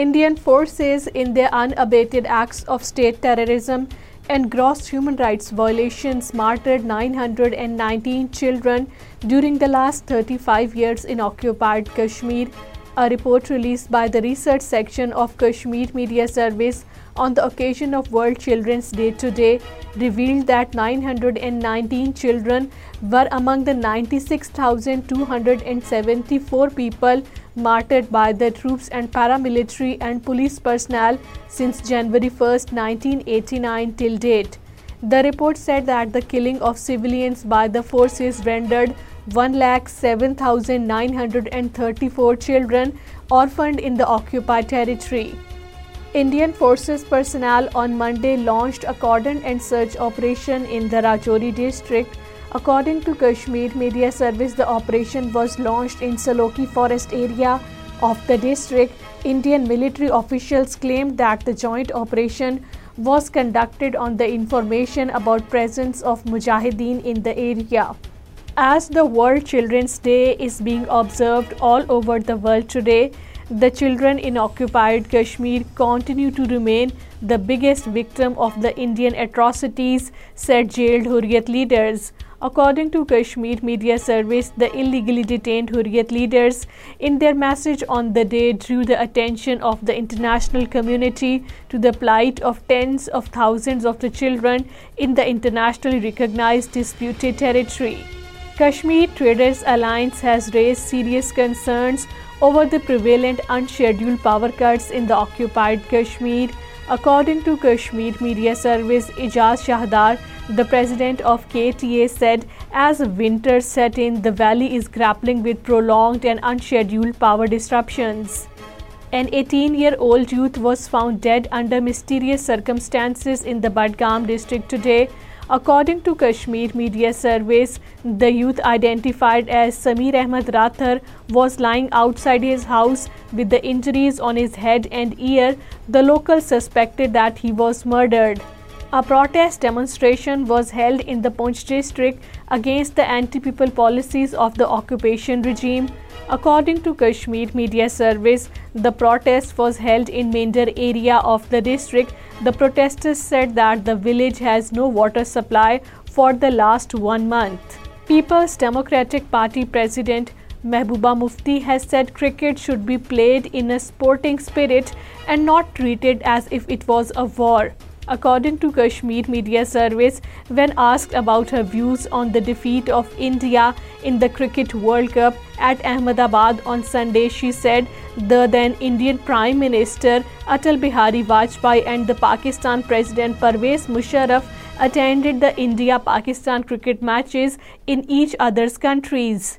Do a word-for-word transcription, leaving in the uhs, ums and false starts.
Indian forces in their unabated acts of state terrorism and gross human rights violations martyred nine hundred nineteen children during the last thirty-five years in occupied Kashmir, a report released by the research section of Kashmir Media Service on the occasion of World Children's Day today, revealed that nine hundred nineteen children were among the ninety-six thousand two hundred seventy-four people martyred by the troops and paramilitary and police personnel since January first, nineteen eighty-nine till date. The report said that the killing of civilians by the forces rendered one lakh seven thousand nine hundred thirty-four children orphaned in the occupied territory. Indian Forces personnel on Monday launched a cordon and search operation in the Rajouri district. According to Kashmir Media Service, the operation was launched in Saloki Forest area of the district. Indian military officials claimed that the joint operation was conducted on the information about presence of mujahideen in the area. As the World Children's Day is being observed all over the world today, the children in occupied Kashmir continue to remain the biggest victim of the Indian atrocities, said jailed Hurriyat leaders. According to Kashmir Media Service, the illegally detained Hurriyat leaders in their message on the day drew the attention of the international community to the plight of tens of thousands of the children in the internationally recognized disputed territory. Kashmir Traders Alliance has raised serious concerns over the prevalent unscheduled power cuts in the occupied Kashmir. According to Kashmir Media Service, Ijaz Shahdar, the president of K T A, said as winter set in, the valley is grappling with prolonged and unscheduled power disruptions. An eighteen-year-old youth was found dead under mysterious circumstances in the Budgam district today. According to Kashmir Media Service, the youth identified as Sameer Ahmed Rathar was lying outside his house with the injuries on his head and ear. The locals suspected that he was murdered. A protest demonstration was held in the Poonch district against the anti-people policies of the occupation regime. According to Kashmir Media Service, the protest was held in Mander area of the district. The protesters said that the village has no water supply for the last one month. People's Democratic Party President Mehbooba Mufti has said cricket should be played in a sporting spirit and not treated as if it was a war. According to Kashmir Media Service, when asked about her views on the defeat of India in the Cricket World Cup at Ahmedabad on Sunday, she said the then Indian Prime Minister Atal Bihari Vajpayee and the Pakistan President Pervez Musharraf attended the India-Pakistan cricket matches in each other's countries.